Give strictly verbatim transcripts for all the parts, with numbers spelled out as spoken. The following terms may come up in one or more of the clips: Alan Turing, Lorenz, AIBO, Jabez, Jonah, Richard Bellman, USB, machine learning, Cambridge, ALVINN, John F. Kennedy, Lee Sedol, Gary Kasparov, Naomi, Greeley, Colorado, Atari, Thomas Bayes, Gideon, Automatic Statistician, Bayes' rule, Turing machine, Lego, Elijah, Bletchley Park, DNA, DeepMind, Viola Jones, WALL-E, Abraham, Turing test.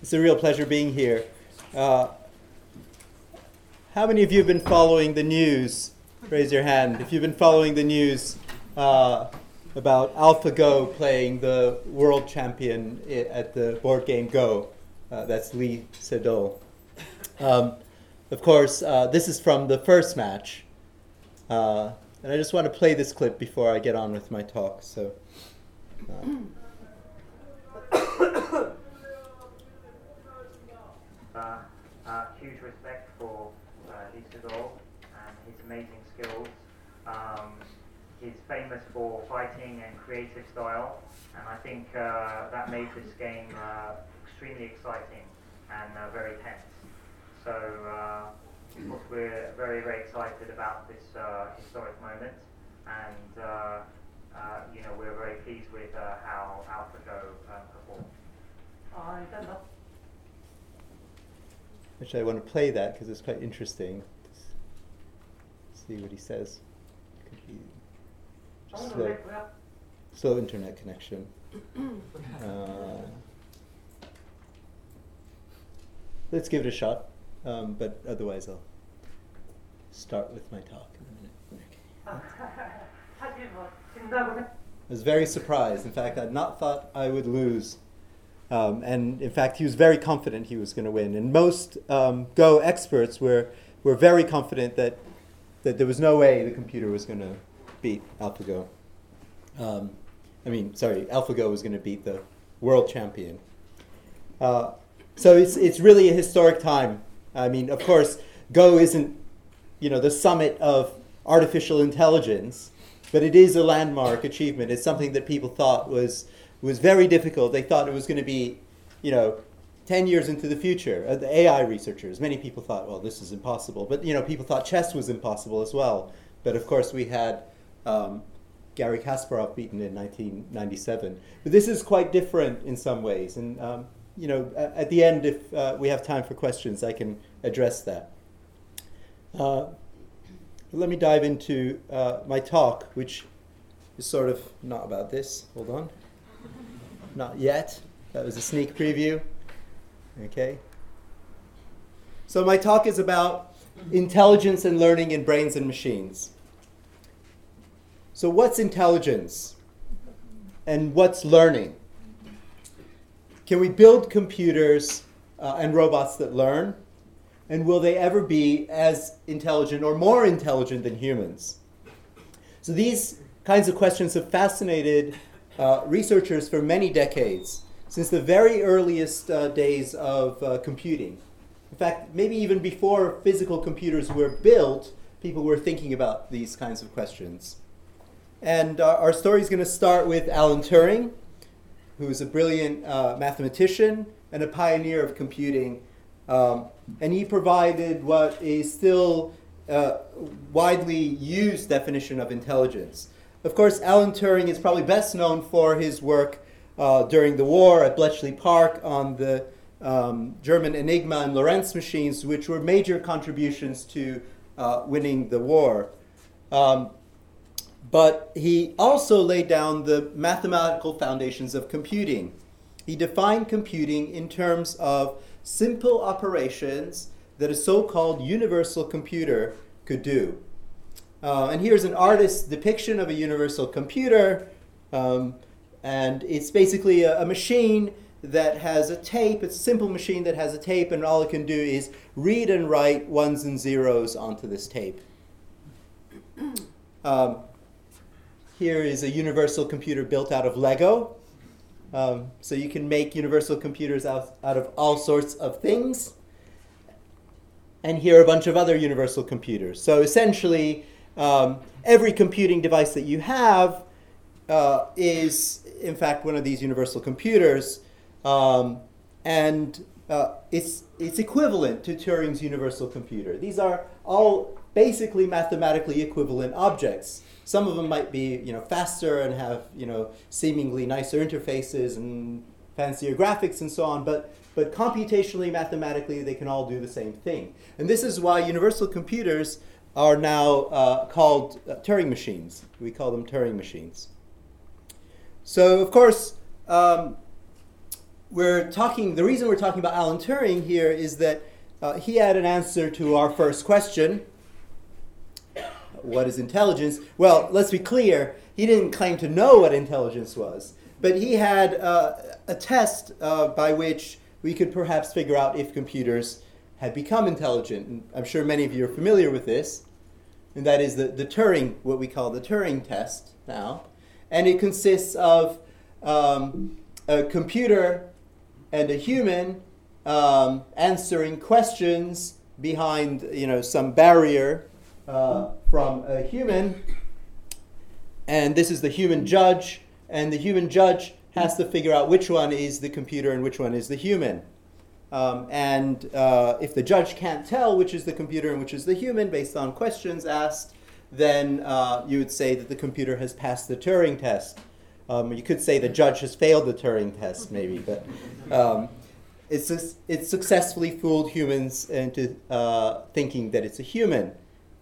It's a real pleasure being here. Uh, how many of you have been following the news? Raise your hand. If you've been following the news uh, about AlphaGo playing the world champion at the board game Go, uh, that's Lee Sedol. Um, of course, uh, this is from the first match. Uh, and I just want to play this clip before I get on with my talk. So. Uh. Uh, uh, huge respect for uh, Lee Sedol and his amazing skills. Um, he's famous for fighting and creative style, and I think uh, that made this game uh, extremely exciting and uh, very tense. So, uh, of course, we're very, very excited about this uh, historic moment, and uh, uh, you know, we're very pleased with uh, how AlphaGo uh, performed. I don't know. Actually, I want to play that because it's quite interesting. Let's see what he says. Could be slow, slow internet connection. Uh, let's give it a shot. Um, but otherwise, I'll start with my talk in a minute. Okay. I was very surprised. In fact, I'd not thought I would lose. Um, and in fact, he was very confident he was going to win. And most um, Go experts were were very confident that that there was no way the computer was going to beat AlphaGo. Um, I mean, sorry, AlphaGo was going to beat the world champion. Uh, so it's it's really a historic time. I mean, of course, Go isn't, you know, the summit of artificial intelligence, but it is a landmark achievement. It's something that people thought was. was very difficult. They thought it was going to be, you know, ten years into the future. Uh, the A I researchers, many people thought, well, this is impossible. But, you know, people thought chess was impossible as well. But, of course, we had um, Gary Kasparov beaten in nineteen ninety-seven. But this is quite different in some ways. And, um, you know, at the end, if uh, we have time for questions, I can address that. Uh, let me dive into uh, my talk, which is sort of not about this. Hold on. Not yet. That was a sneak preview. Okay. So my talk is about intelligence and learning in brains and machines. So what's intelligence? And what's learning? Can we build computers uh, and robots that learn? And will they ever be as intelligent or more intelligent than humans? So these kinds of questions have fascinated Uh, researchers for many decades, since the very earliest uh, days of uh, computing. In fact, maybe even before physical computers were built, people were thinking about these kinds of questions. And uh, our story is going to start with Alan Turing, who is a brilliant uh, mathematician and a pioneer of computing. Um, and he provided what is still uh, widely used definition of intelligence. Of course, Alan Turing is probably best known for his work uh, during the war at Bletchley Park on the um, German Enigma and Lorenz machines, which were major contributions to uh, winning the war. Um, but he also laid down the mathematical foundations of computing. He defined computing in terms of simple operations that a so-called universal computer could do. Uh, and here's an artist's depiction of a universal computer. Um, and it's basically a, a machine that has a tape. It's a simple machine that has a tape. And all it can do is read and write ones and zeros onto this tape. Um, here is a universal computer built out of Lego. Um, so you can make universal computers out, out of all sorts of things. And here are a bunch of other universal computers. So essentially, Um, every computing device that you have uh, is, in fact, one of these universal computers, um, and uh, it's it's equivalent to Turing's universal computer. These are all basically mathematically equivalent objects. Some of them might be, you know, faster and have, you know, seemingly nicer interfaces and fancier graphics and so on, but but computationally, mathematically, they can all do the same thing. And this is why universal computers are now uh, called uh, Turing machines. We call them Turing machines. So, of course, um, we're talking, the reason we're talking about Alan Turing here is that uh, he had an answer to our first question, what is intelligence? Well, let's be clear, he didn't claim to know what intelligence was, but he had uh, a test uh, by which we could perhaps figure out if computers had become intelligent. And I'm sure many of you are familiar with this, and that is the, the Turing, what we call the Turing test now. And it consists of um, a computer and a human um, answering questions behind, you know, some barrier uh, from a human. And this is the human judge, and the human judge has to figure out which one is the computer and which one is the human. Um, and uh, if the judge can't tell which is the computer and which is the human based on questions asked, then uh, you would say that the computer has passed the Turing test. Um, you could say the judge has failed the Turing test, maybe, but um, it's just, it's successfully fooled humans into uh, thinking that it's a human.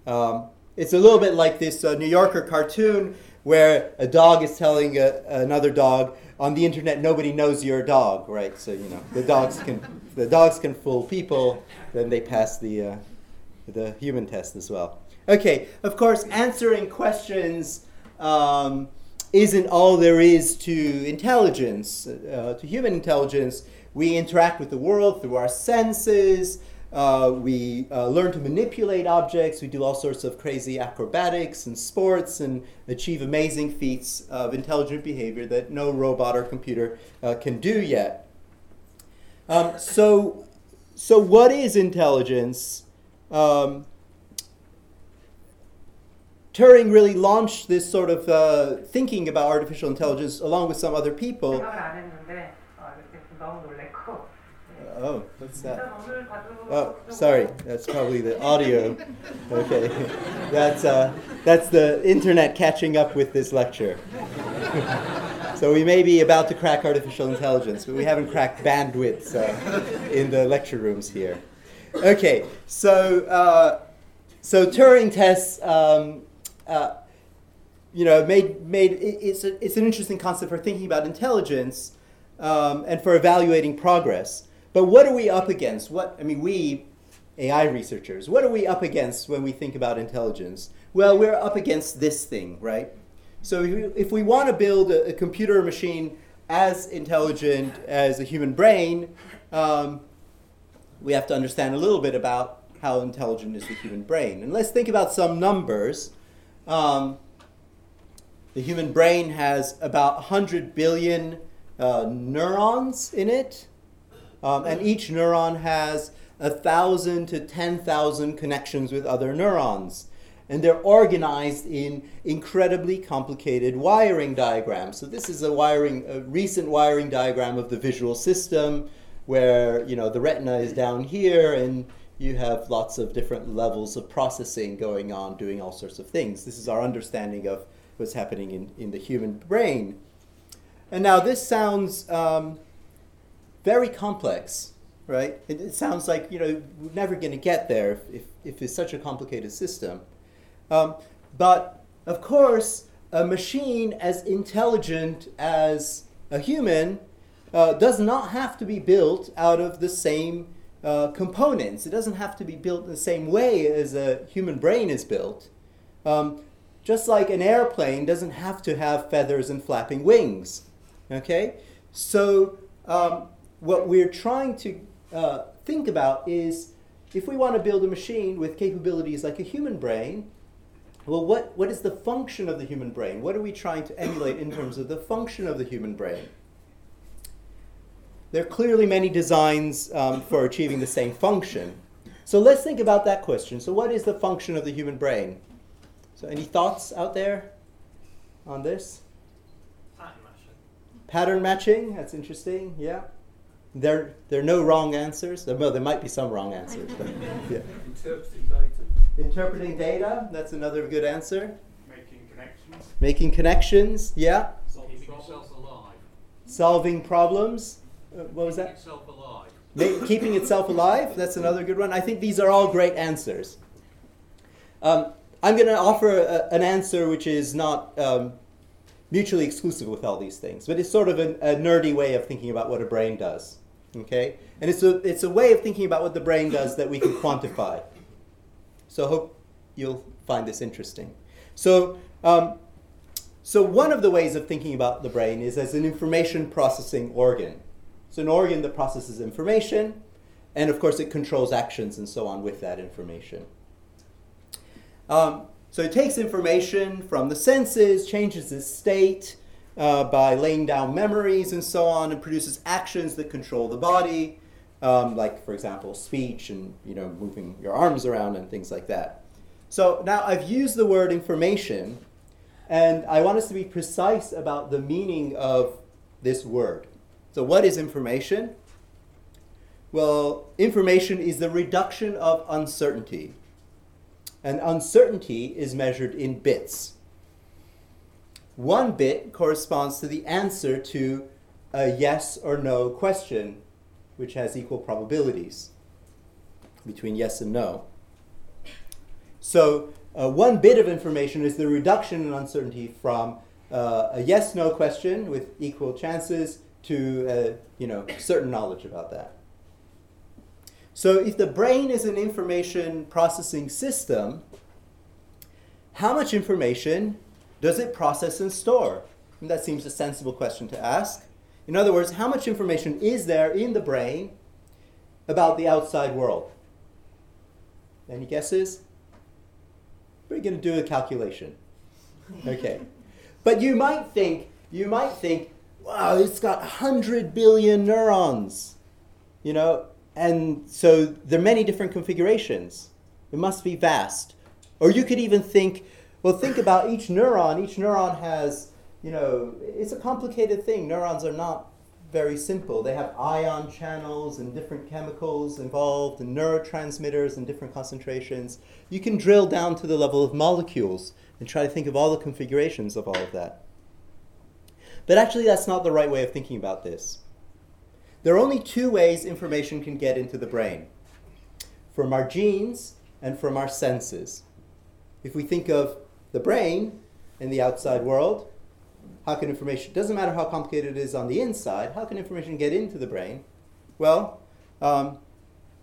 Um, it's a little bit like this uh, New Yorker cartoon where a dog is telling a, another dog, on the internet, nobody knows you're a dog, right? So you know the dogs can the dogs can fool people. Then they pass the uh, the human test as well. Okay, of course, answering questions um, isn't all there is to intelligence, uh, to human intelligence. We interact with the world through our senses. Uh, we uh, learn to manipulate objects. We do all sorts of crazy acrobatics and sports and achieve amazing feats of intelligent behavior that no robot or computer uh, can do yet. Um, so, so what is intelligence? Um, Turing really launched this sort of uh, thinking about artificial intelligence along with some other people. Oh, what's that? Oh, sorry. That's probably the audio. Okay, that's uh, that's the internet catching up with this lecture. So we may be about to crack artificial intelligence, but we haven't cracked bandwidth uh, in the lecture rooms here. Okay, so uh, so Turing tests, um, uh, you know, made made it's a, it's an interesting concept for thinking about intelligence um, and for evaluating progress. But what are we up against? What I mean, we A I researchers, what are we up against when we think about intelligence? Well, we're up against this thing, right? So if we, if we want to build a, a computer machine as intelligent as a human brain, um, we have to understand a little bit about how intelligent is the human brain. And let's think about some numbers. Um, the human brain has about one hundred billion uh, neurons in it. Um, and each neuron has one thousand to ten thousand connections with other neurons. And they're organized in incredibly complicated wiring diagrams. So this is a wiring, a recent wiring diagram of the visual system where, you know, the retina is down here and you have lots of different levels of processing going on, doing all sorts of things. This is our understanding of what's happening in, in the human brain. And now this sounds... Um, very complex, right? It, it sounds like, you know, we're never going to get there if, if, if it's such a complicated system. Um, but, of course, a machine as intelligent as a human uh, does not have to be built out of the same uh, components. It doesn't have to be built in the same way as a human brain is built. Um, just like an airplane doesn't have to have feathers and flapping wings, okay? So, um, what we're trying to uh, think about is, if we want to build a machine with capabilities like a human brain, well, what, what is the function of the human brain? What are we trying to emulate in terms of the function of the human brain? There are clearly many designs um, for achieving the same function. So let's think about that question. So what is the function of the human brain? So any thoughts out there on this? Pattern matching. Pattern matching, that's interesting, yeah. There, there are no wrong answers. Well, there might be some wrong answers. But, yeah. Interpreting data. Interpreting data. That's another good answer. Making connections. Making connections. Yeah. Solving keeping yourself alive. Solving problems. Uh, what was that? Keeping itself alive. Ma- keeping itself alive. That's another good one. I think these are all great answers. Um, I'm going to offer a, an answer which is not um, mutually exclusive with all these things. But it's sort of a, a nerdy way of thinking about what a brain does. Okay? And it's a, it's a way of thinking about what the brain does that we can quantify. So I hope you'll find this interesting. So, um, so one of the ways of thinking about the brain is as an information processing organ. It's an organ that processes information, and of course it controls actions and so on with that information. Um, so it takes information from the senses, changes its state uh, by laying down memories and so on, and produces actions that control the body, um, like, for example, speech and, you know, moving your arms around and things like that. So now I've used the word information, and I want us to be precise about the meaning of this word. So what is information? Well, information is the reduction of uncertainty. And uncertainty is measured in bits. One bit corresponds to the answer to a yes or no question, which has equal probabilities between yes and no. So uh, one bit of information is the reduction in uncertainty from uh, a yes-no question with equal chances to uh, you know, certain knowledge about that. So if the brain is an information processing system, how much information does it process and store? And that seems a sensible question to ask. In other words, how much information is there in the brain about the outside world? Any guesses? We're going to do a calculation. Okay. But you might think, you might think, wow, it's got one hundred billion neurons, you know? And so there are many different configurations. It must be vast. Or you could even think, well, think about each neuron. Each neuron has, you know, it's a complicated thing. Neurons are not very simple. They have ion channels and different chemicals involved and neurotransmitters and different concentrations. You can drill down to the level of molecules and try to think of all the configurations of all of that. But actually, that's not the right way of thinking about this. There are only two ways information can get into the brain, from our genes and from our senses. If we think of the brain and the outside world, how can information, doesn't matter how complicated it is on the inside, how can information get into the brain? Well, um,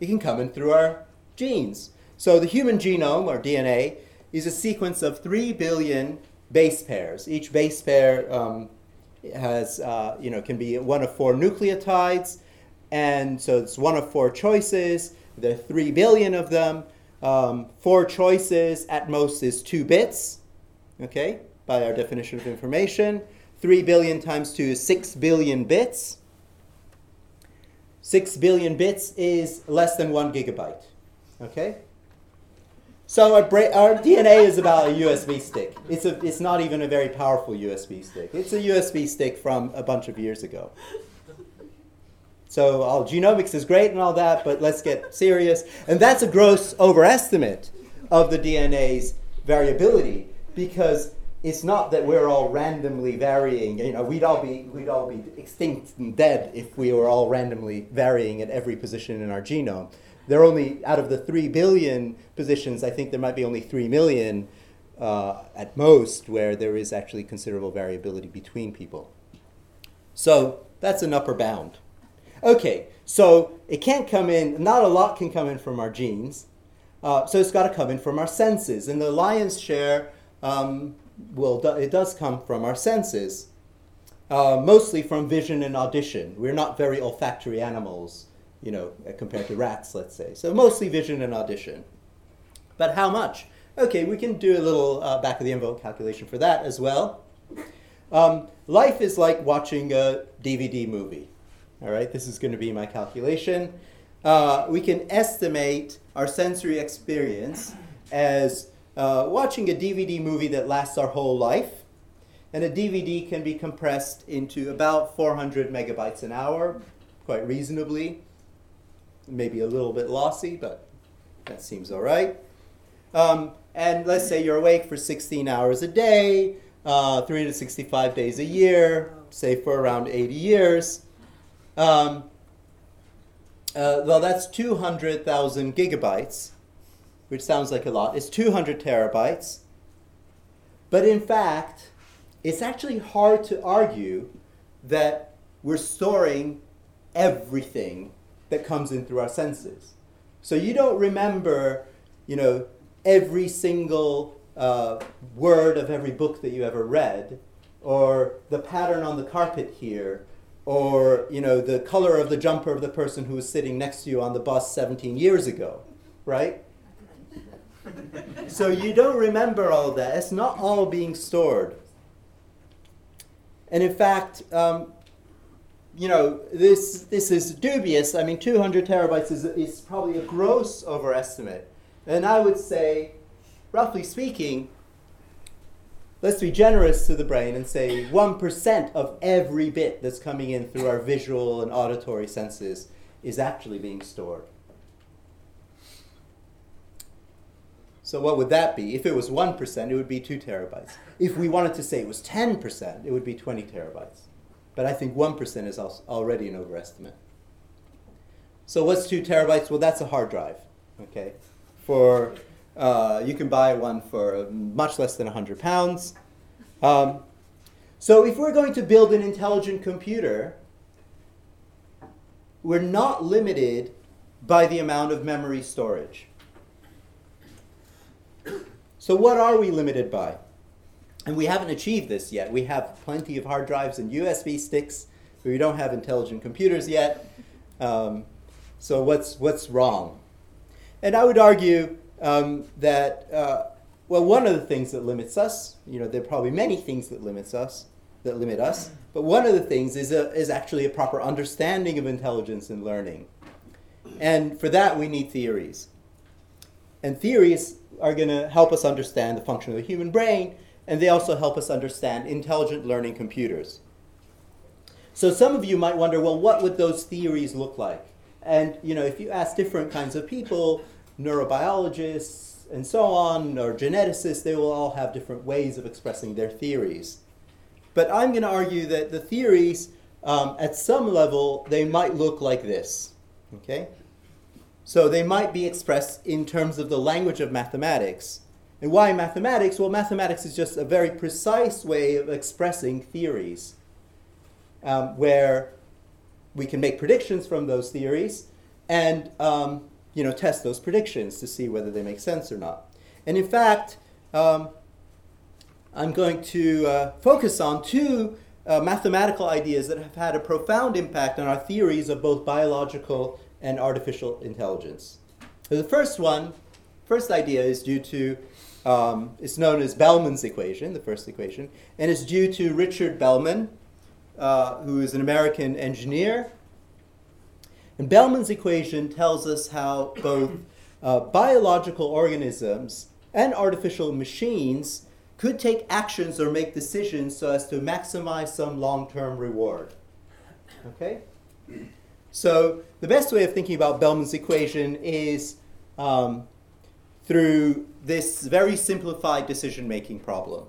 it can come in through our genes. So the human genome, or D N A, is a sequence of three billion base pairs. Each base pair um, It has, uh, you know, can be one of four nucleotides, and so it's one of four choices. There are three billion of them. Um, four choices at most is two bits, okay, by our definition of information. Three billion times two is six billion bits. Six billion bits is less than one gigabyte, okay? So our, bra- our D N A is about a U S B stick. It's a, it's not even a very powerful U S B stick. It's a U S B stick from a bunch of years ago. So all genomics is great and all that, but let's get serious. And that's a gross overestimate of the D N A's variability, because it's not that we're all randomly varying. You know, we'd all be we'd all be extinct and dead if we were all randomly varying at every position in our genome. There are only, out of the three billion positions, I think there might be only three million uh, at most where there is actually considerable variability between people. So that's an upper bound. Okay, so it can't come in, not a lot can come in from our genes, uh, so it's got to come in from our senses. And the lion's share, um, well, do, it does come from our senses, uh, mostly from vision and audition. We're not very olfactory animals, you know, compared to rats, let's say. So mostly vision and audition. But how much? Okay, we can do a little uh, back-of-the-envelope calculation for that as well. Um, life is like watching a D V D movie. All right, this is going to be my calculation. Uh, we can estimate our sensory experience as uh, watching a D V D movie that lasts our whole life. And a D V D can be compressed into about four hundred megabytes an hour, quite reasonably. Maybe a little bit lossy, but that seems all right. Um, and let's say you're awake for sixteen hours a day, uh, three hundred sixty-five days a year, say for around eighty years. Um, uh, well, that's two hundred thousand gigabytes, which sounds like a lot. It's two hundred terabytes. But in fact, it's actually hard to argue that we're storing everything that comes in through our senses. So you don't remember, you know, every single uh, word of every book that you ever read, or the pattern on the carpet here, or, you know, the color of the jumper of the person who was sitting next to you on the bus seventeen years ago, right? So you don't remember all of that. It's not all being stored. And in fact, um, you know, this this is dubious. I mean, two hundred terabytes is, is probably a gross overestimate. And I would say, roughly speaking, let's be generous to the brain and say one percent of every bit that's coming in through our visual and auditory senses is actually being stored. So what would that be? If it was one percent, it would be two terabytes. If we wanted to say it was ten percent, it would be twenty terabytes. But I think one percent is already an overestimate. So what's two terabytes? Well, that's a hard drive, okay? For uh, you can buy one for much less than one hundred pounds. Um, so if we're going to build an intelligent computer, we're not limited by the amount of memory storage. So what are we limited by? And we haven't achieved this yet. We have plenty of hard drives and U S B sticks, but we don't have intelligent computers yet. Um, so what's what's wrong? And I would argue um, that, uh, well, one of the things that limits us, you know, there are probably many things that limits us, that limit us, but one of the things is a, is actually a proper understanding of intelligence and learning. And for that, we need theories. And theories are going to help us understand the function of the human brain, and they also help us understand intelligent learning computers. So some of you might wonder, well, what would those theories look like? And, you know, if you ask different kinds of people, neurobiologists and so on, or geneticists, they will all have different ways of expressing their theories. But I'm going to argue that the theories, um, at some level, they might look like this, okay? So they might be expressed in terms of the language of mathematics. And why mathematics? Well, mathematics is just a very precise way of expressing theories, um, where we can make predictions from those theories and um, you know, test those predictions to see whether they make sense or not. And in fact, um, I'm going to uh, focus on two uh, mathematical ideas that have had a profound impact on our theories of both biological and artificial intelligence. So the first one, first idea is due to Um, it's known as Bellman's equation, the first equation, and it's due to Richard Bellman, uh, who is an American engineer. And Bellman's equation tells us how both uh, biological organisms and artificial machines could take actions or make decisions so as to maximize some long-term reward. Okay? So the best way of thinking about Bellman's equation is um, through this very simplified decision-making problem.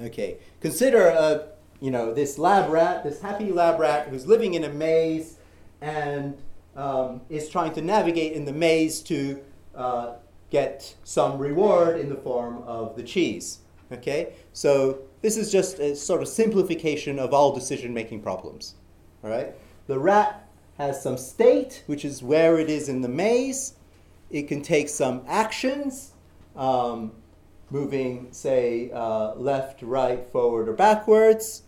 Okay, consider a, you know, this lab rat, this happy lab rat who's living in a maze and um, is trying to navigate in the maze to uh, get some reward in the form of the cheese. Okay, so this is just a sort of simplification of all decision-making problems. All right, the rat has some state, which is where it is in the maze. It can take some actions, um, moving, say, uh, left, right, forward, or backwards.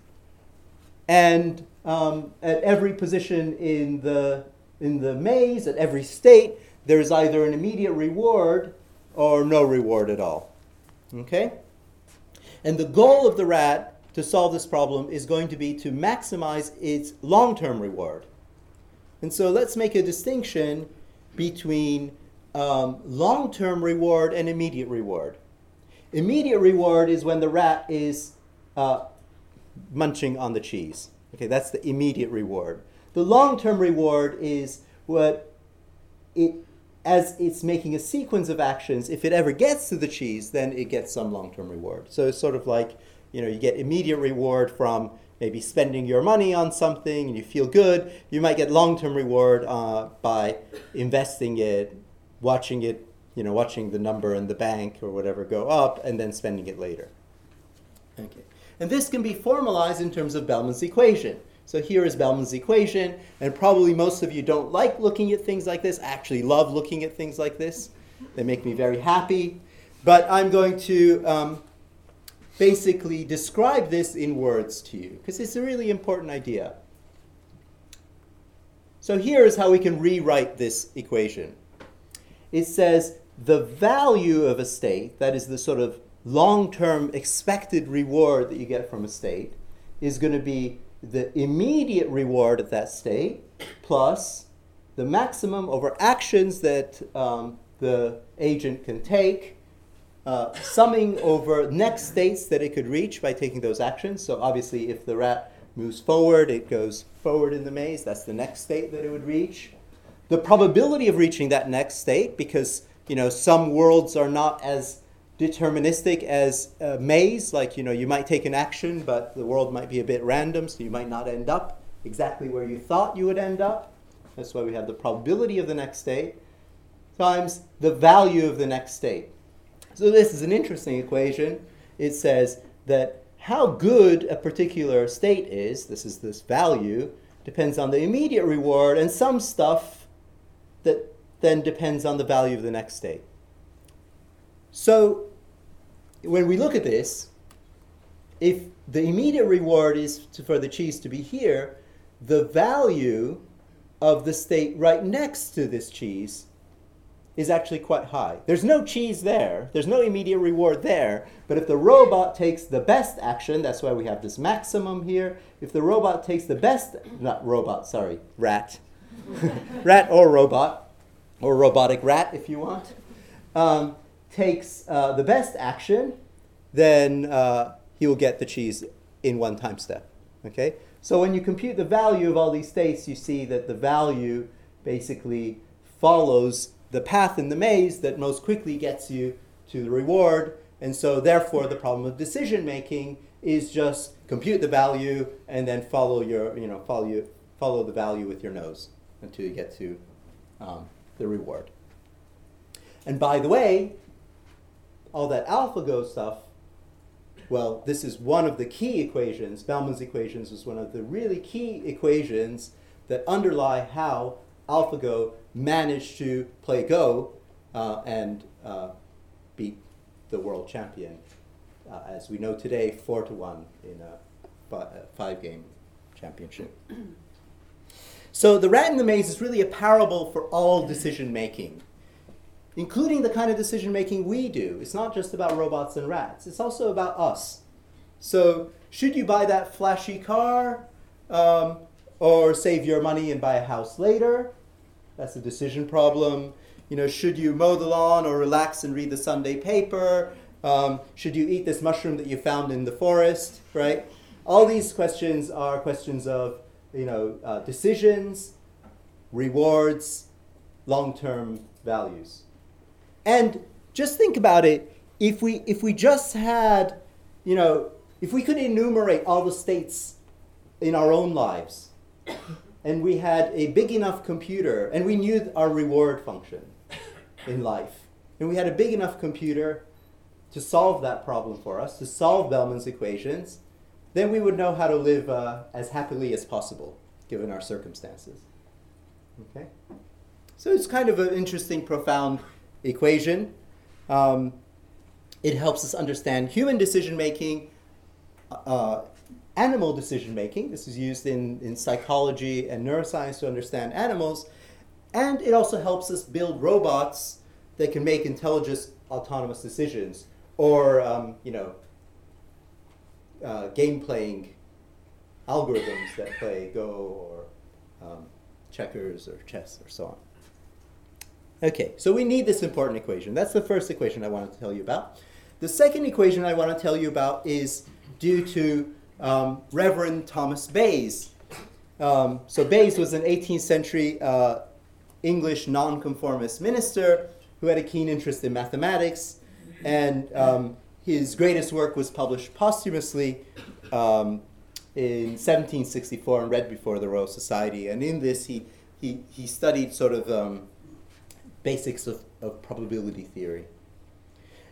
And um, at every position in the, in the maze, at every state, there's either an immediate reward or no reward at all. Okay? And the goal of the rat to solve this problem is going to be to maximize its long-term reward. And so let's make a distinction between Um, long-term reward and immediate reward. Immediate reward is when the rat is uh, munching on the cheese. Okay, that's the immediate reward. The long-term reward is what it, as it's making a sequence of actions, if it ever gets to the cheese, then it gets some long-term reward. So it's sort of like, you know, you get immediate reward from maybe spending your money on something and you feel good. You might get long-term reward uh, by investing it, watching it, you know, watching the number in the bank or whatever go up, and then spending it later. Okay. And this can be formalized in terms of Bellman's equation. So here is Bellman's equation, and probably most of you don't like looking at things like this. I actually love looking at things like this. They make me very happy. But I'm going to um, basically describe this in words to you, because it's a really important idea. So here is how we can rewrite this equation. It says the value of a state, that is the sort of long-term expected reward that you get from a state, is going to be the immediate reward of that state plus the maximum over actions that um, the agent can take, uh, summing over next states that it could reach by taking those actions. So obviously, if the rat moves forward, it goes forward in the maze. That's the next state that it would reach. The probability of reaching that next state, because you know some worlds are not as deterministic as a maze, like you know you might take an action, but the world might be a bit random, so you might not end up exactly where you thought you would end up. That's why we have the probability of the next state times the value of the next state. So this is an interesting equation. It says that how good a particular state is, this is this value, depends on the immediate reward and some stuff that then depends on the value of the next state. So when we look at this, if the immediate reward is to, for the cheese to be here, the value of the state right next to this cheese is actually quite high. There's no cheese there. There's no immediate reward there. But if the robot takes the best action, that's why we have this maximum here. If the robot takes the best, not robot, sorry, rat. Rat or robot, or robotic rat if you want. Um, takes uh, the best action, then uh, he will get the cheese in one time step. Okay? So when you compute the value of all these states, you see that the value basically follows the path in the maze that most quickly gets you to the reward. And so therefore, the problem of decision making is just compute the value and then follow your, you know, follow you, follow the value with your nose until you get to um, the reward. And by the way, all that AlphaGo stuff, well, this is one of the key equations. Bellman's equations was one of the really key equations that underlie how AlphaGo managed to play Go uh, and uh, beat the world champion, uh, as we know today, four to one in a five-game championship. So the rat in the maze is really a parable for all decision-making, including the kind of decision-making we do. It's not just about robots and rats. It's also about us. So should you buy that flashy car um, or save your money and buy a house later? That's a decision problem. You know, should you mow the lawn or relax and read the Sunday paper? Um, should you eat this mushroom that you found in the forest, right? All these questions are questions of, you know, uh, decisions, rewards, long-term values. And just think about it, if we if we just had, you know, if we could enumerate all the states in our own lives, and we had a big enough computer, and we knew our reward function in life, and we had a big enough computer to solve that problem for us, to solve Bellman's equations, then we would know how to live uh, as happily as possible, given our circumstances. Okay? So it's kind of an interesting, profound equation. Um, it helps us understand human decision-making, uh, animal decision-making. This is used in, in psychology and neuroscience to understand animals. And it also helps us build robots that can make intelligent, autonomous decisions, or um, you know, uh, game-playing algorithms that play Go or um, checkers or chess or so on. Okay, so we need this important equation. That's the first equation I want to tell you about. The second equation I want to tell you about is due to um, Reverend Thomas Bayes. Um, so Bayes was an eighteenth century uh, English nonconformist minister who had a keen interest in mathematics, and um, his greatest work was published posthumously um, in seventeen sixty-four and read before the Royal Society. And in this, he he, he studied sort of um, basics of, of probability theory.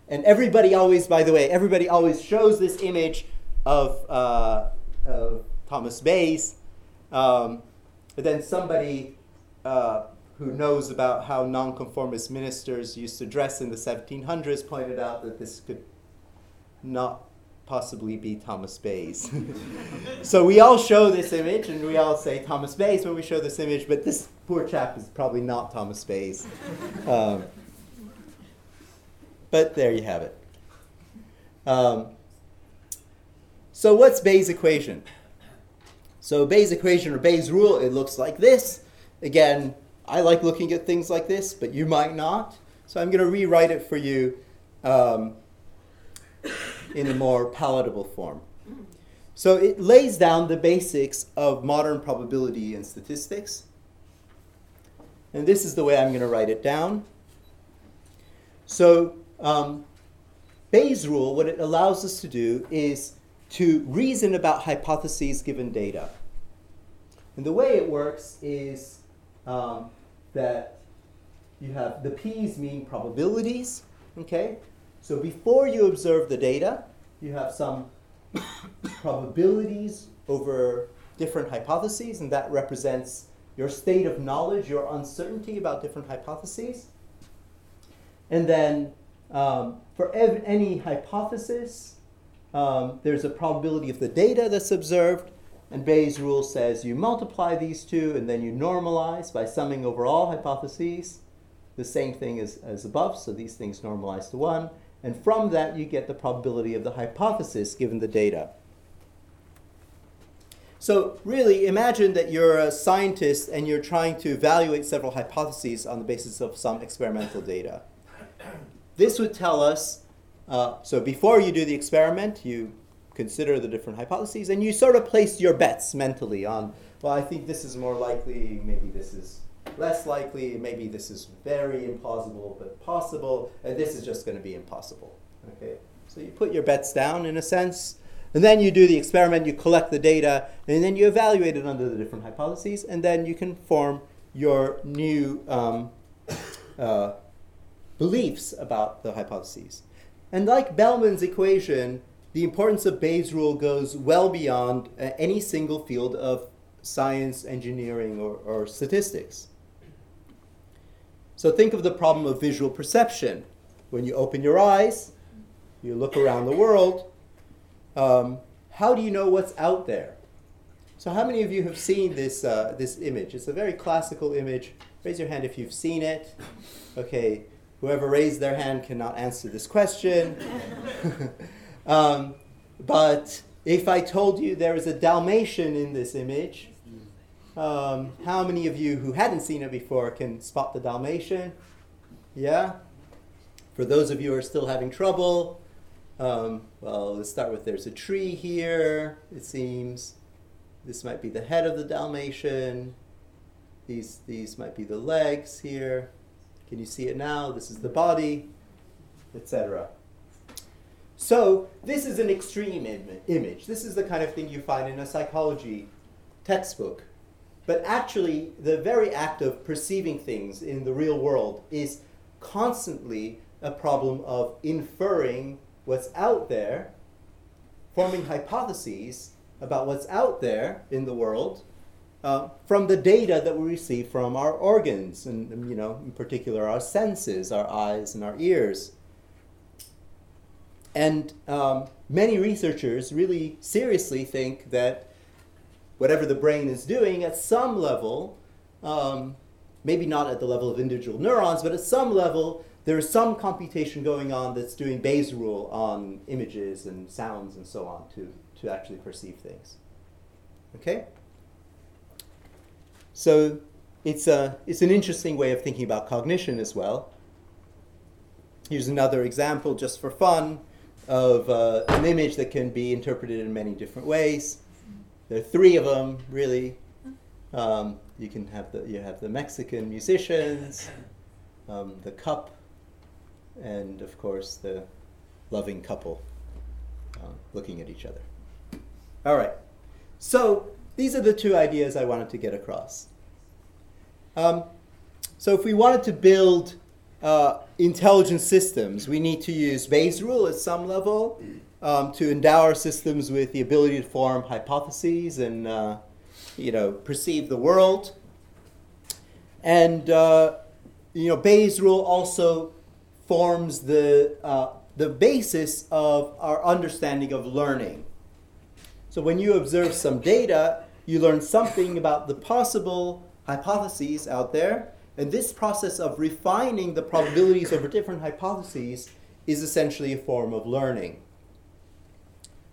And everybody always, by the way, everybody always shows this image of, uh, of Thomas Bayes. Um, but then somebody uh, who knows about how nonconformist ministers used to dress in the seventeen hundreds pointed out that this could not possibly be Thomas Bayes. So we all show this image, and we all say Thomas Bayes when we show this image, but this poor chap is probably not Thomas Bayes. Um, but there you have it. Um, so what's Bayes' equation? So Bayes' equation, or Bayes' rule, it looks like this. Again, I like looking at things like this, but you might not. So I'm going to rewrite it for you um, in a more palatable form. So it lays down the basics of modern probability and statistics. And this is the way I'm going to write it down. So um, Bayes' rule, what it allows us to do is to reason about hypotheses given data. And the way it works is um, that you have the P's mean probabilities, okay? So before you observe the data, you have some probabilities over different hypotheses, and that represents your state of knowledge, your uncertainty about different hypotheses. And then um, for ev- any hypothesis, Um, there's a probability of the data that's observed, and Bayes' rule says you multiply these two and then you normalize by summing over all hypotheses. The same thing as, as above, so these things normalize to one, and from that you get the probability of the hypothesis given the data. So really, imagine that you're a scientist and you're trying to evaluate several hypotheses on the basis of some experimental data. This would tell us Uh, so before you do the experiment, you consider the different hypotheses, and you sort of place your bets mentally on, well, I think this is more likely, maybe this is less likely, maybe this is very implausible but possible, and this is just going to be impossible. Okay? So you put your bets down, in a sense, and then you do the experiment, you collect the data, and then you evaluate it under the different hypotheses, and then you can form your new um, uh, beliefs about the hypotheses. And like Bellman's equation, the importance of Bayes' rule goes well beyond uh, any single field of science, engineering, or, or statistics. So think of the problem of visual perception. When you open your eyes, you look around the world, um, how do you know what's out there? So how many of you have seen this, uh, this image? It's a very classical image. Raise your hand if you've seen it. Okay. Whoever raised their hand cannot answer this question. um, but if I told you there is a Dalmatian in this image, um, how many of you who hadn't seen it before can spot the Dalmatian? Yeah? For those of you who are still having trouble, um, well, let's start with there's a tree here, it seems. This might be the head of the Dalmatian. These, these might be the legs here. Can you see it now? This is the body, et cetera. So this is an extreme Im- image. This is the kind of thing you find in a psychology textbook. But actually, the very act of perceiving things in the real world is constantly a problem of inferring what's out there, forming hypotheses about what's out there in the world, Uh, from the data that we receive from our organs, and you know, in particular, our senses, our eyes and our ears. And um, many researchers really seriously think that whatever the brain is doing, at some level, um, maybe not at the level of individual neurons, but at some level, there is some computation going on that's doing Bayes' rule on images and sounds and so on to, to actually perceive things. Okay? So it's, a, it's an interesting way of thinking about cognition as well. Here's another example, just for fun, of uh, an image that can be interpreted in many different ways. There are three of them, really. Um, you can have the, you have the Mexican musicians, um, the cup, and of course the loving couple uh, looking at each other. All right. So these are the two ideas I wanted to get across. Um, so if we wanted to build uh, intelligent systems, we need to use Bayes' rule at some level, um, to endow our systems with the ability to form hypotheses and uh, you know, perceive the world. And uh, you know, Bayes' rule also forms the uh, the basis of our understanding of learning. So when you observe some data, you learn something about the possible hypotheses out there, and this process of refining the probabilities over different hypotheses is essentially a form of learning.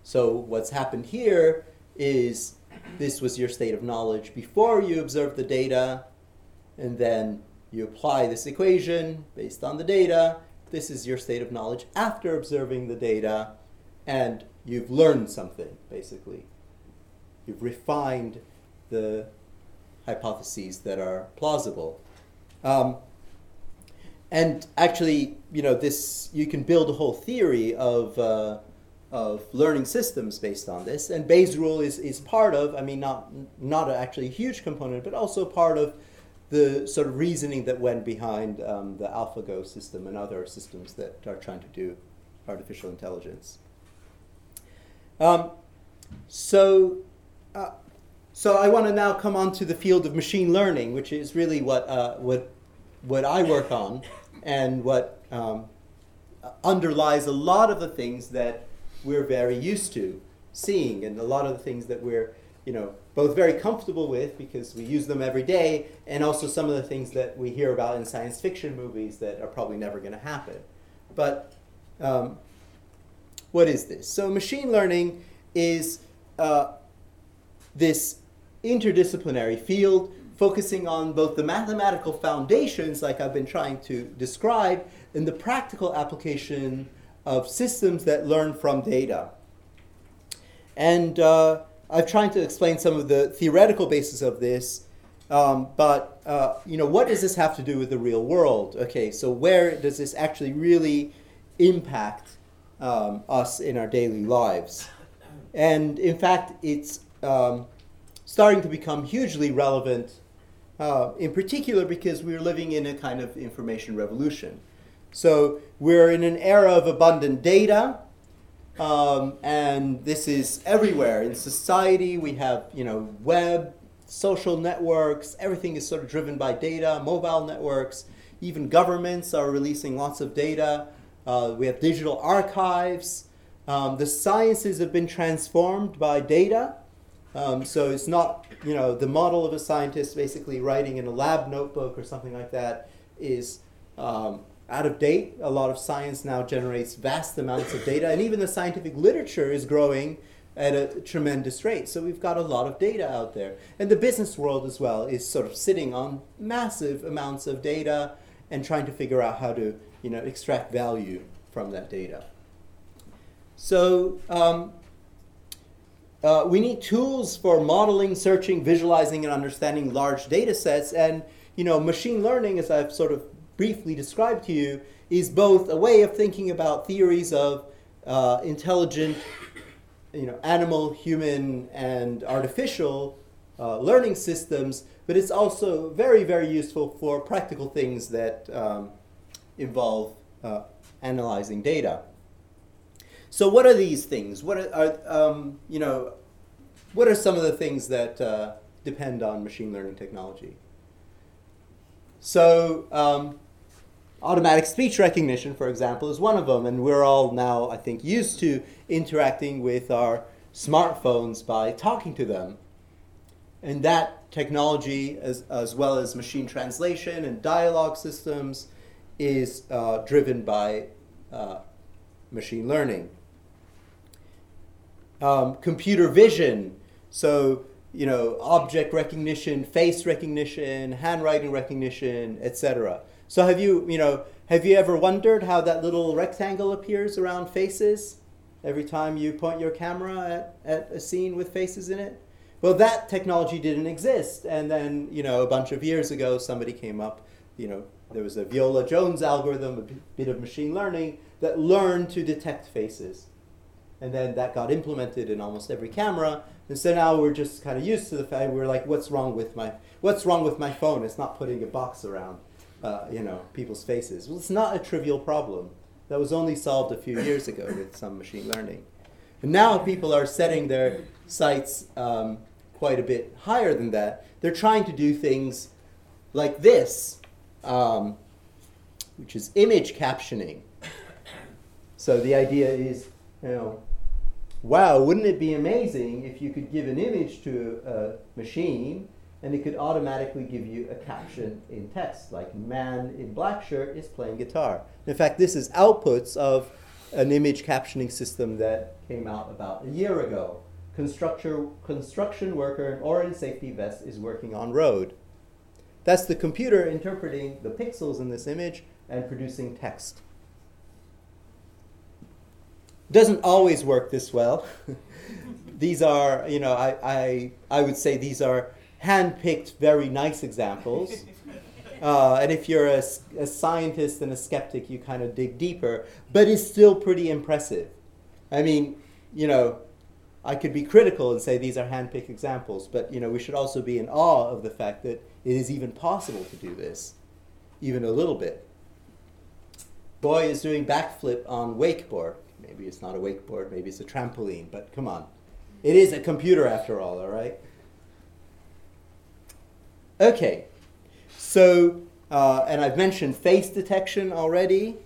So what's happened here is this was your state of knowledge before you observed the data, and then you apply this equation based on the data. This is your state of knowledge after observing the data, and you've learned something, basically. You've refined the hypotheses that are plausible. Um, and actually, you know, this, you can build a whole theory of uh, of learning systems based on this. And Bayes' rule is, is part of, I mean, not, not actually a huge component, but also part of the sort of reasoning that went behind um, the AlphaGo system and other systems that are trying to do artificial intelligence. Um, so, uh, so I want to now come on to the field of machine learning, which is really what uh, what what I work on, and what um, underlies a lot of the things that we're very used to seeing, and a lot of the things that we're, you know, both very comfortable with because we use them every day, and also some of the things that we hear about in science fiction movies that are probably never going to happen. But um, what is this? So machine learning is uh, this interdisciplinary field focusing on both the mathematical foundations, like I've been trying to describe, and the practical application of systems that learn from data. And uh, I've tried to explain some of the theoretical basis of this, um, but uh, you know, what does this have to do with the real world? Okay, so where does this actually really impact Um, us in our daily lives? And in fact, it's um, starting to become hugely relevant, uh, in particular because we're living in a kind of information revolution. So we're in an era of abundant data, um, and this is everywhere. In society, we have, you know, web, social networks, everything is sort of driven by data, mobile networks, even governments are releasing lots of data. Uh, we have digital archives. Um, the sciences have been transformed by data. Um, so it's not, you know, the model of a scientist basically writing in a lab notebook or something like that is um, out of date. A lot of science now generates vast amounts of data. And even the scientific literature is growing at a tremendous rate. So we've got a lot of data out there. And the business world as well is sort of sitting on massive amounts of data and trying to figure out how to, you know, extract value from that data. So um, uh, we need tools for modeling, searching, visualizing, and understanding large data sets. And, you know, machine learning, as I've sort of briefly described to you, is both a way of thinking about theories of uh, intelligent, you know, animal, human, and artificial uh, learning systems, but it's also very, very useful for practical things that um, involve uh, analyzing data. So what are these things? What are, are um, you know? What are some of the things that uh, depend on machine learning technology? So um, automatic speech recognition, for example, is one of them, and we're all now, I think, used to interacting with our smartphones by talking to them. And that technology, as as well as machine translation and dialogue systems, is uh, driven by uh, machine learning. Um, computer vision, so, you know, object recognition, face recognition, handwriting recognition, et cetera. So have you, you know, have you ever wondered how that little rectangle appears around faces every time you point your camera at, at a scene with faces in it? Well, that technology didn't exist, and then, you know, a bunch of years ago, somebody came up, you know, there was a Viola Jones algorithm, a bit of machine learning, that learned to detect faces. And then that got implemented in almost every camera. And so now we're just kind of used to the fact, we're like, what's wrong with my what's wrong with my phone? It's not putting a box around uh, you know, people's faces. Well, it's not a trivial problem. That was only solved a few years ago with some machine learning. And now people are setting their sights um, quite a bit higher than that. They're trying to do things like this, um, which is image captioning. So the idea is, you know, wow, wouldn't it be amazing if you could give an image to a machine and it could automatically give you a caption in text, like man in black shirt is playing guitar. In fact, this is outputs of an image captioning system that came out about a year ago. Constructor, construction worker in orange safety vest is working on road. That's the computer interpreting the pixels in this image and producing text. Doesn't always work this well. These are, you know, I, I, I would say these are hand-picked, very nice examples. Uh, and if you're a, a scientist and a skeptic, you kind of dig deeper. But it's still pretty impressive. I mean, you know, I could be critical and say these are hand-picked examples. But, you know, we should also be in awe of the fact that it is even possible to do this, even a little bit. Boy is doing backflip on wakeboard. Maybe it's not a wakeboard, maybe it's a trampoline, but come on. It is a computer after all, all right? Okay, so, uh, and I've mentioned face detection already.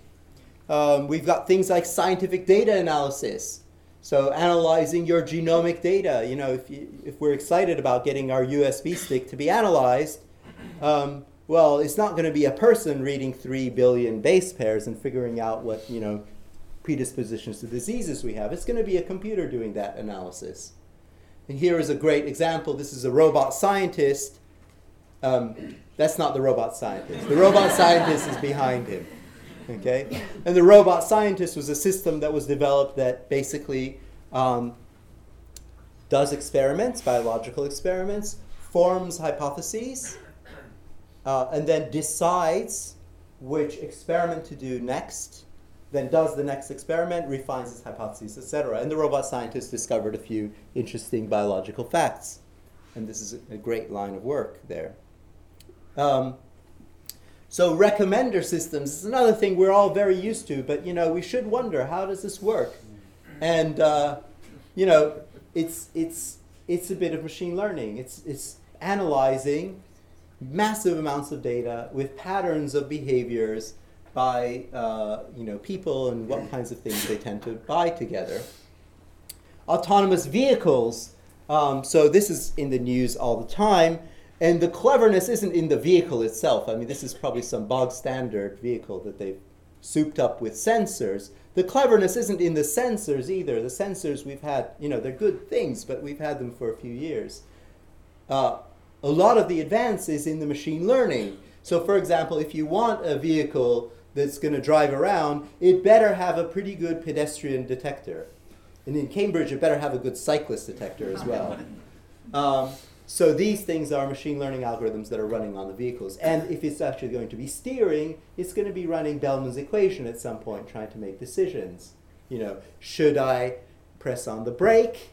Um, we've got things like scientific data analysis. So analyzing your genomic data. You know, if, you, if we're excited about getting our U S B stick to be analyzed, um, well, it's not going to be a person reading three billion base pairs and figuring out what, you know, predispositions to diseases we have. It's going to be a computer doing that analysis. And here is a great example. This is a robot scientist. Um, that's not the robot scientist. The robot scientist is behind him. Okay? And the robot scientist was a system that was developed that basically um, does experiments, biological experiments, forms hypotheses, uh, and then decides which experiment to do next, then does the next experiment, refines its hypotheses, et cetera. And the robot scientist discovered a few interesting biological facts. And this is a great line of work there. Um, so recommender systems is another thing we're all very used to, but you know, we should wonder, how does this work? And uh, you know, it's it's it's a bit of machine learning. It's it's analyzing massive amounts of data with patterns of behaviors by uh, you know, people and what kinds of things they tend to buy together. Autonomous vehicles. Um, so this is in the news all the time. And the cleverness isn't in the vehicle itself. I mean, this is probably some bog standard vehicle that they've souped up with sensors. The cleverness isn't in the sensors either. The sensors we've had, you know, they're good things, but we've had them for a few years. Uh, a lot of the advance is in the machine learning. So for example, if you want a vehicle that's going to drive around, it better have a pretty good pedestrian detector. And in Cambridge, it better have a good cyclist detector as well. Um, so these things are machine learning algorithms that are running on the vehicles. And if it's actually going to be steering, it's going to be running Bellman's equation at some point, trying to make decisions. You know, should I press on the brake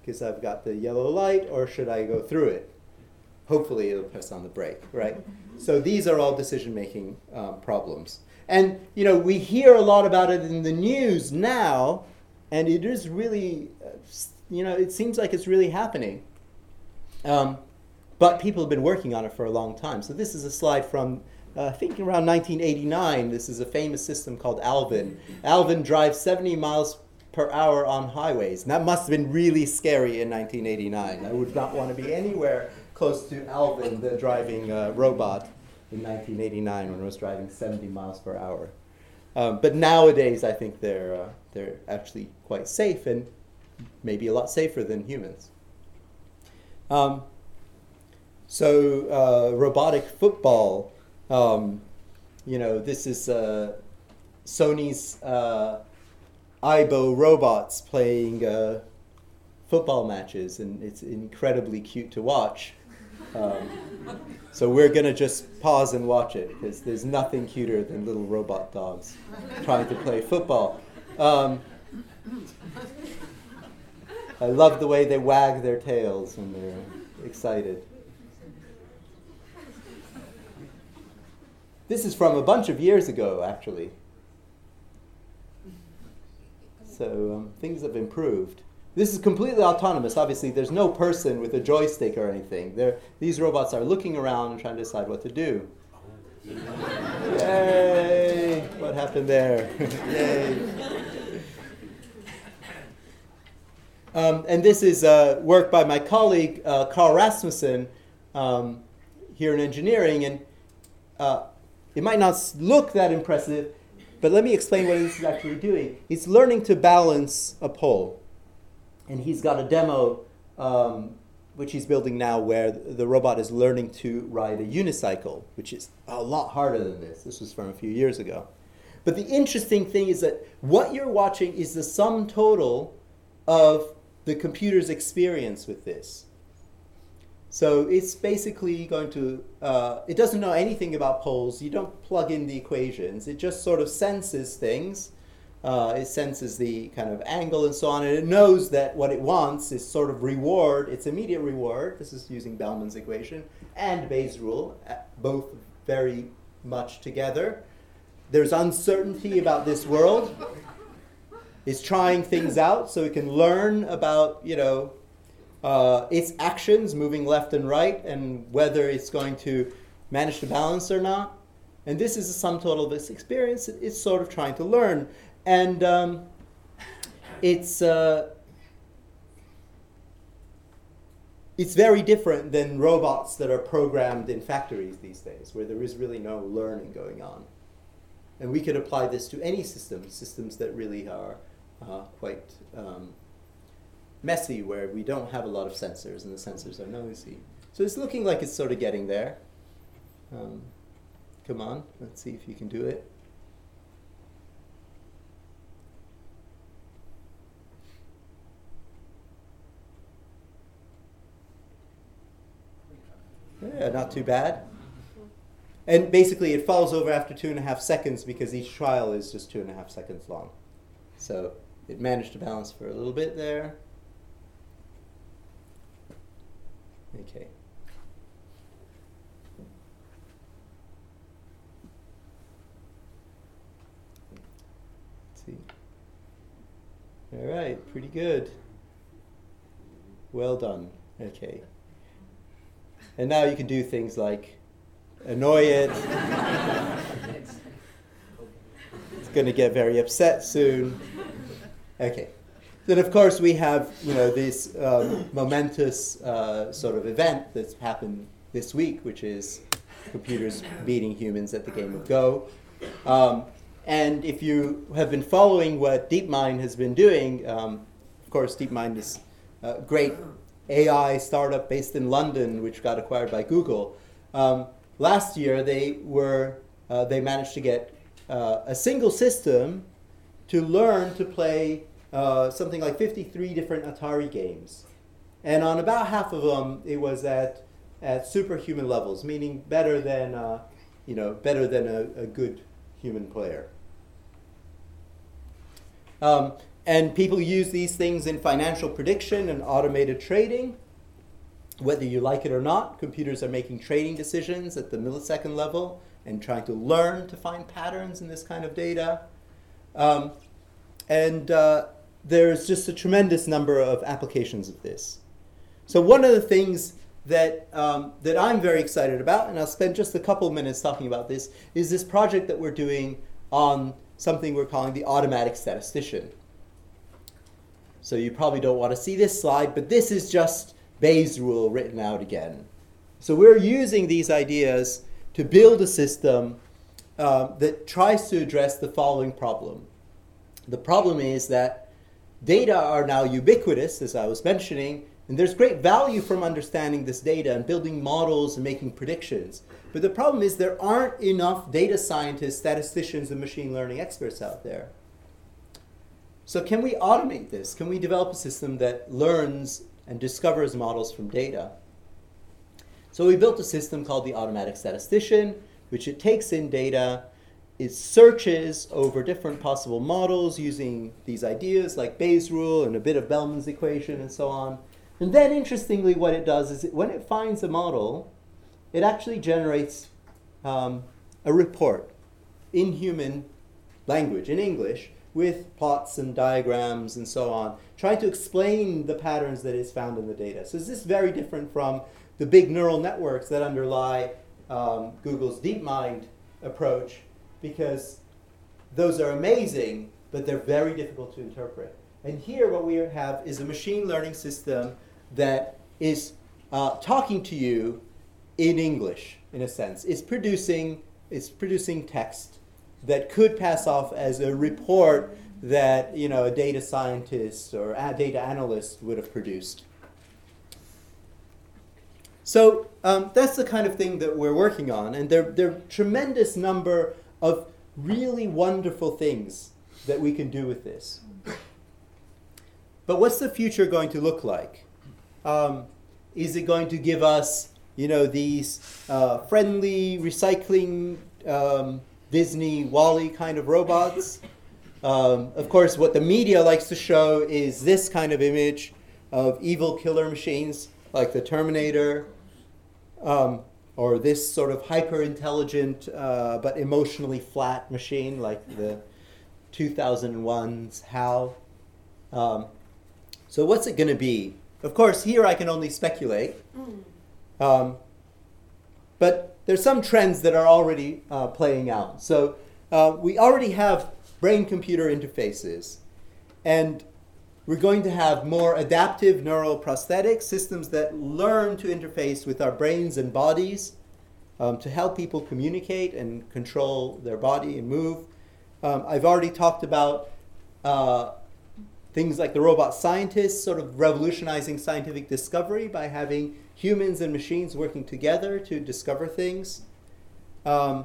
because I've got the yellow light, or should I go through it? Hopefully it'll press on the brake, right? So these are all decision-making um, problems. And, you know, we hear a lot about it in the news now, and it is really, you know, it seems like it's really happening. Um, but people have been working on it for a long time. So this is a slide from, uh, I think, around nineteen eighty-nine. This is a famous system called ALVINN. ALVINN drives seventy miles per hour on highways. And that must have been really scary in nineteen eighty-nine. I would not want to be anywhere close to ALVINN, the driving uh, robot, in nineteen eighty-nine when it was driving seventy miles per hour. Um, but nowadays, I think they're uh, they're actually quite safe, and maybe a lot safer than humans. Um, so uh, robotic football, um, you know, this is uh, Sony's uh, AIBO robots playing Uh, football matches, and it's incredibly cute to watch. Um, so we're going to just pause and watch it, because there's nothing cuter than little robot dogs trying to play football. Um, I love the way they wag their tails when they're excited. This is from a bunch of years ago, actually. so um, things have improved. This is completely autonomous. Obviously, there's no person with a joystick or anything. They're, these robots are looking around and trying to decide what to do. Yay! What happened there? Yay! Um, and this is uh, work by my colleague, uh, Carl Rasmussen, um, here in engineering. And uh, it might not look that impressive, but let me explain what this is actually doing. It's learning to balance a pole. And he's got a demo, um, which he's building now, where the robot is learning to ride a unicycle, which is a lot harder than this. This was from a few years ago. But the interesting thing is that what you're watching is the sum total of the computer's experience with this. So it's basically going to, uh, it doesn't know anything about poles. You don't plug in the equations. It just sort of senses things. Uh, it senses the kind of angle and so on, and it knows that what it wants is sort of reward, its immediate reward. This is using Bellman's equation and Bayes' rule, both very much together. There's uncertainty about this world. It's trying things out so it can learn about, you know, uh, its actions moving left and right and whether it's going to manage to balance or not. And this is the sum total of its experience. It's sort of trying to learn. And um, it's uh, it's very different than robots that are programmed in factories these days, where there is really no learning going on. And we could apply this to any system, systems that really are uh, quite um, messy, where we don't have a lot of sensors, and the sensors are noisy. So it's looking like it's sort of getting there. Um, come on, let's see if you can do it. Yeah, not too bad. And basically, it falls over after two and a half seconds because each trial is just two and a half seconds long. So it managed to balance for a little bit there. Okay. Let's see. All right, pretty good. Well done. Okay. And now you can do things like annoy it. It's going to get very upset soon. Okay. Then, of course, we have, you know, this um, momentous uh, sort of event that's happened this week, which is computers beating humans at the game of Go. Um, and if you have been following what DeepMind has been doing, um, of course, DeepMind is a great A I startup based in London, which got acquired by Google. Um, Last year, they were uh, they managed to get uh, a single system to learn to play uh, something like fifty-three different Atari games. And on about half of them, it was at at superhuman levels, meaning better than uh, you know better than a, a good human player. Um, and people use these things in financial prediction and automated trading. Whether you like it or not, computers are making trading decisions at the millisecond level and trying to learn to find patterns in this kind of data. Um, and uh, there's just a tremendous number of applications of this. So one of the things that, um, that I'm very excited about, and I'll spend just a couple minutes talking about this, is this project that we're doing on something we're calling the Automatic Statistician. So you probably don't want to see this slide, but this is just Bayes' rule written out again. So we're using these ideas to build a system uh, that tries to address the following problem. The problem is that data are now ubiquitous, as I was mentioning, and there's great value from understanding this data and building models and making predictions. But the problem is there aren't enough data scientists, statisticians, and machine learning experts out there. So can we automate this? Can we develop a system that learns and discovers models from data? So we built a system called the Automatic Statistician, which it takes in data, it searches over different possible models using these ideas like Bayes' rule and a bit of Bellman's equation and so on. And then interestingly, what it does is it, when it finds a model, it actually generates um, a report in human language, in English, with plots and diagrams and so on, trying to explain the patterns that is found in the data. So is this very different from the big neural networks that underlie um, Google's DeepMind approach? Because those are amazing, but they're very difficult to interpret. And here what we have is a machine learning system that is uh, talking to you in English, in a sense. It's producing, it's producing text that could pass off as a report that, you know, a data scientist or a data analyst would have produced. So um, that's the kind of thing that we're working on, and there, there are a tremendous number of really wonderful things that we can do with this. But what's the future going to look like? Um, is it going to give us, you know, these uh, friendly recycling um, Disney WALL-E kind of robots? Um, of course, what the media likes to show is this kind of image of evil killer machines like the Terminator, um, or this sort of hyper-intelligent uh, but emotionally flat machine like the two thousand one's HAL. Um, so what's it going to be? Of course, here I can only speculate. Um, but there's some trends that are already uh, playing out. So uh, we already have brain-computer interfaces. And we're going to have more adaptive neural prosthetics, systems that learn to interface with our brains and bodies um, to help people communicate and control their body and move. Um, I've already talked about uh, things like the robot scientists sort of revolutionizing scientific discovery by having humans and machines working together to discover things. Um,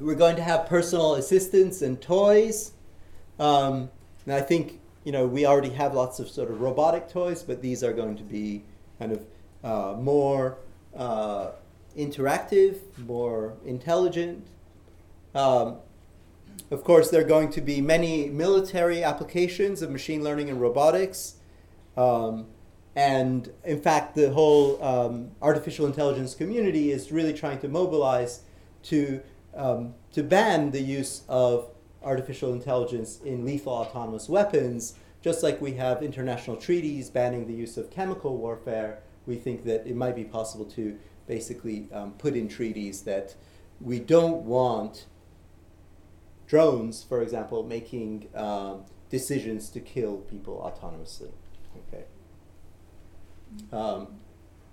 we're going to have personal assistants and toys. Um, and I think, you know, we already have lots of sort of robotic toys, but these are going to be kind of uh, more uh, interactive, more intelligent. Um, Of course, there are going to be many military applications of machine learning and robotics. Um, and in fact, the whole um, artificial intelligence community is really trying to mobilize to, um, to ban the use of artificial intelligence in lethal autonomous weapons. Just like we have international treaties banning the use of chemical warfare, we think that it might be possible to basically um, put in treaties that we don't want drones, for example, making um, decisions to kill people autonomously. Okay. Um,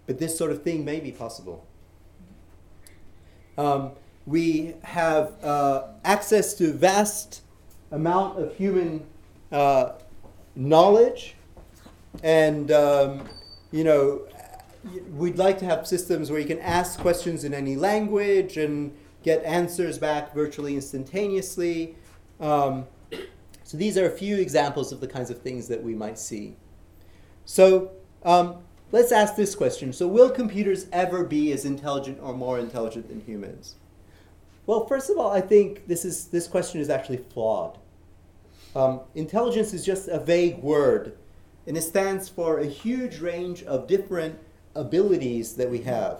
but this sort of thing may be possible. Um, we have uh, access to vast amount of human uh, knowledge, and um, you know, we'd like to have systems where you can ask questions in any language and get answers back virtually instantaneously. Um, so these are a few examples of the kinds of things that we might see. So um, let's ask this question. So will computers ever be as intelligent or more intelligent than humans? Well, first of all, I think this is this question is actually flawed. Um, intelligence is just a vague word, and it stands for a huge range of different abilities that we have.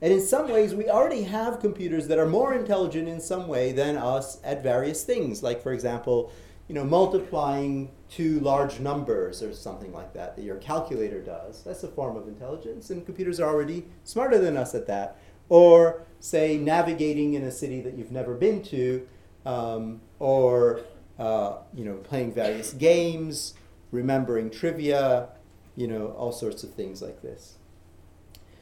And in some ways, we already have computers that are more intelligent in some way than us at various things. Like, for example, you know, multiplying two large numbers or something like that, that your calculator does. That's a form of intelligence, and computers are already smarter than us at that. Or, say, navigating in a city that you've never been to, um, or, uh, you know, playing various games, remembering trivia, you know, all sorts of things like this.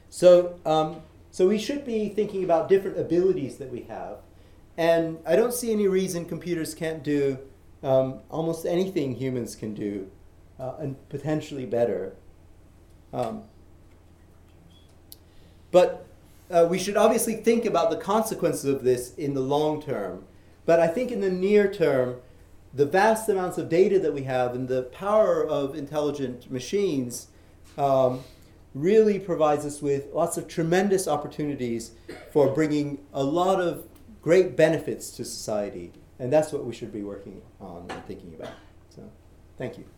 So, um, So we should be thinking about different abilities that we have. And I don't see any reason computers can't do um, almost anything humans can do, uh, and potentially better. Um, but uh, we should obviously think about the consequences of this in the long term. But I think in the near term, the vast amounts of data that we have and the power of intelligent machines um, really provides us with lots of tremendous opportunities for bringing a lot of great benefits to society. And that's what we should be working on and thinking about. So, thank you.